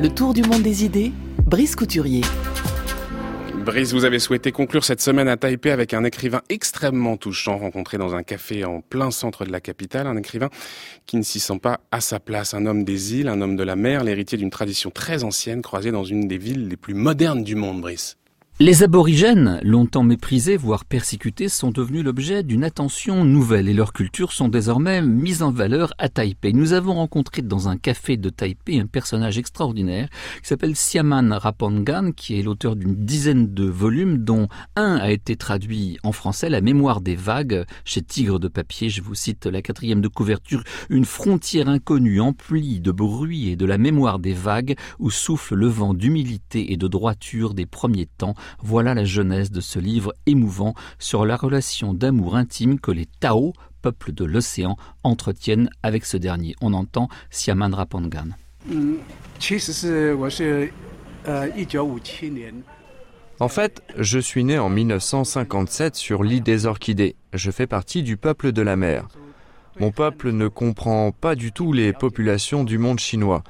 Le tour du monde des idées, Brice Couturier. Brice, vous avez souhaité conclure cette semaine à Taipei avec un écrivain extrêmement touchant rencontré dans un café en plein centre de la capitale, un écrivain qui ne s'y sent pas à sa place, un homme des îles, un homme de la mer, l'héritier d'une tradition très ancienne croisée dans une des villes les plus modernes du monde, Brice. Les aborigènes, longtemps méprisés, voire persécutés, sont devenus l'objet d'une attention nouvelle et leurs cultures sont désormais mises en valeur à Taipei. Nous avons rencontré dans un café de Taipei un personnage extraordinaire qui s'appelle Syaman Rapongan, qui est l'auteur d'une 10aine de volumes, dont un a été traduit en français, La mémoire des vagues, chez Tigre de Papier. Je vous cite la 4e de couverture, une frontière inconnue, emplie de bruit et de la mémoire des vagues, où souffle le vent d'humilité et de droiture des premiers temps. Voilà la jeunesse de ce livre émouvant sur la relation d'amour intime que les Tao, peuple de l'océan, entretiennent avec ce dernier. On entend Syaman Rapongan. En fait, je suis né en 1957 sur l'île des Orchidées. Je fais partie du peuple de la mer. Mon peuple ne comprend pas du tout les populations du monde chinois.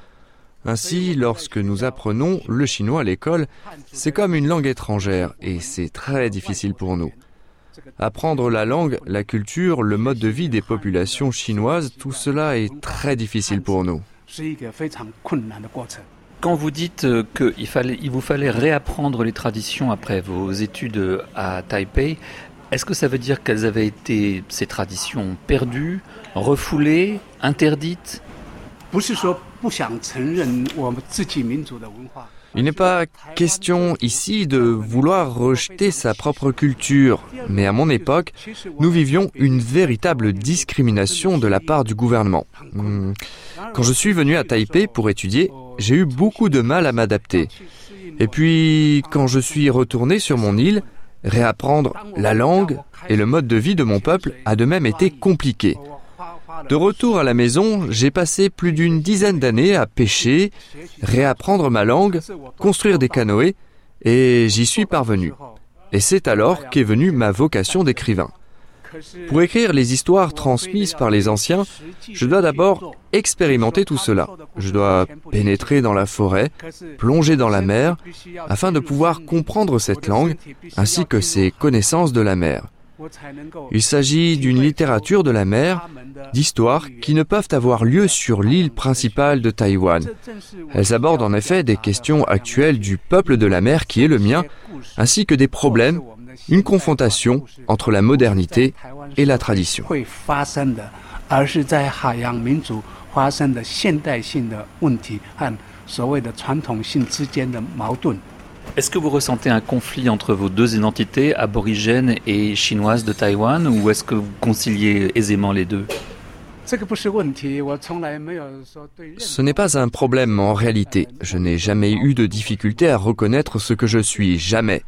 Ainsi, lorsque nous apprenons le chinois à l'école, c'est comme une langue étrangère et c'est très difficile pour nous. Apprendre la langue, la culture, le mode de vie des populations chinoises, tout cela est très difficile pour nous. Quand vous dites qu'il vous fallait réapprendre les traditions après vos études à Taipei, est-ce que ça veut dire qu'elles avaient été, ces traditions, perdues, refoulées, interdites ? Il n'est pas question ici de vouloir rejeter sa propre culture, mais à mon époque, nous vivions une véritable discrimination de la part du gouvernement. Quand je suis venu à Taipei pour étudier, j'ai eu beaucoup de mal à m'adapter. Et puis, quand je suis retourné sur mon île, réapprendre la langue et le mode de vie de mon peuple a de même été compliqué. De retour à la maison, j'ai passé plus d'une 10aine d'années à pêcher, réapprendre ma langue, construire des canoës, et j'y suis parvenu. Et c'est alors qu'est venue ma vocation d'écrivain. Pour écrire les histoires transmises par les anciens, je dois d'abord expérimenter tout cela. Je dois pénétrer dans la forêt, plonger dans la mer, afin de pouvoir comprendre cette langue, ainsi que ses connaissances de la mer. Il s'agit d'une littérature de la mer, d'histoires qui ne peuvent avoir lieu sur l'île principale de Taïwan. Elles abordent en effet des questions actuelles du peuple de la mer qui est le mien, ainsi que des problèmes, une confrontation entre la modernité et la tradition. Est-ce que vous ressentez un conflit entre vos deux identités, aborigène et chinoise de Taïwan, ou est-ce que vous conciliez aisément les deux ? Ce n'est pas un problème en réalité. Je n'ai jamais eu de difficulté à reconnaître ce que je suis, jamais.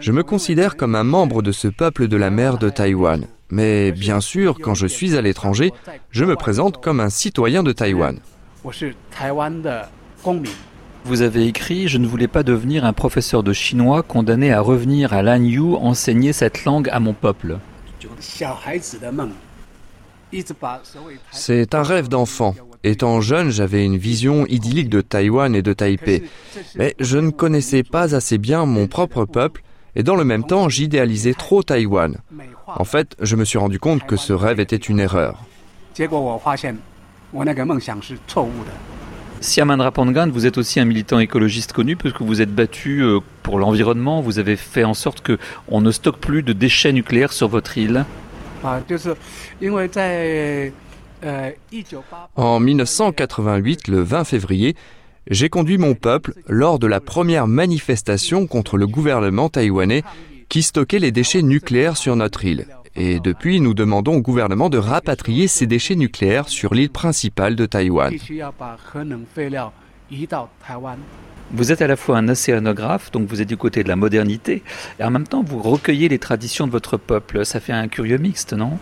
Je me considère comme un membre de ce peuple de la mer de Taïwan. Mais bien sûr, quand je suis à l'étranger, je me présente comme un citoyen de Taïwan. Vous avez écrit « Je ne voulais pas devenir un professeur de chinois condamné à revenir à Lanyu enseigner cette langue à mon peuple. » C'est un rêve d'enfant. Étant jeune, j'avais une vision idyllique de Taïwan et de Taipei. Mais je ne connaissais pas assez bien mon propre peuple et dans le même temps, j'idéalisais trop Taïwan. En fait, je me suis rendu compte que ce rêve était une erreur. Syaman Rapongan, vous êtes aussi un militant écologiste connu puisque vous êtes battu pour l'environnement. Vous avez fait en sorte qu'on ne stocke plus de déchets nucléaires sur votre île. En 1988, le 20 février, j'ai conduit mon peuple lors de la première manifestation contre le gouvernement taïwanais qui stockait les déchets nucléaires sur notre île. Et depuis, nous demandons au gouvernement de rapatrier ces déchets nucléaires sur l'île principale de Taïwan. Vous êtes à la fois un océanographe, donc vous êtes du côté de la modernité, et en même temps, vous recueillez les traditions de votre peuple. Ça fait un curieux mixte, non ?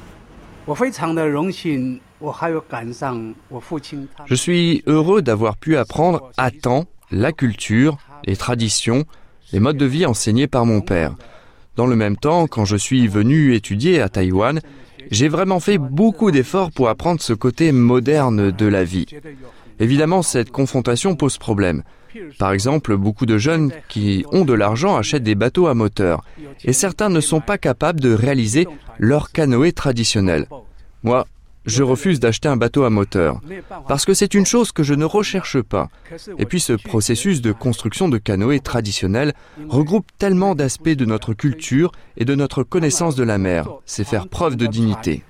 Je suis heureux d'avoir pu apprendre à temps la culture, les traditions, les modes de vie enseignés par mon père. Dans le même temps, quand je suis venu étudier à Taïwan, j'ai vraiment fait beaucoup d'efforts pour apprendre ce côté moderne de la vie. Évidemment, cette confrontation pose problème. Par exemple, beaucoup de jeunes qui ont de l'argent achètent des bateaux à moteur et certains ne sont pas capables de réaliser leur canoë traditionnel. Moi, je refuse d'acheter un bateau à moteur parce que c'est une chose que je ne recherche pas. Et puis ce processus de construction de canoë traditionnel regroupe tellement d'aspects de notre culture et de notre connaissance de la mer. C'est faire preuve de dignité.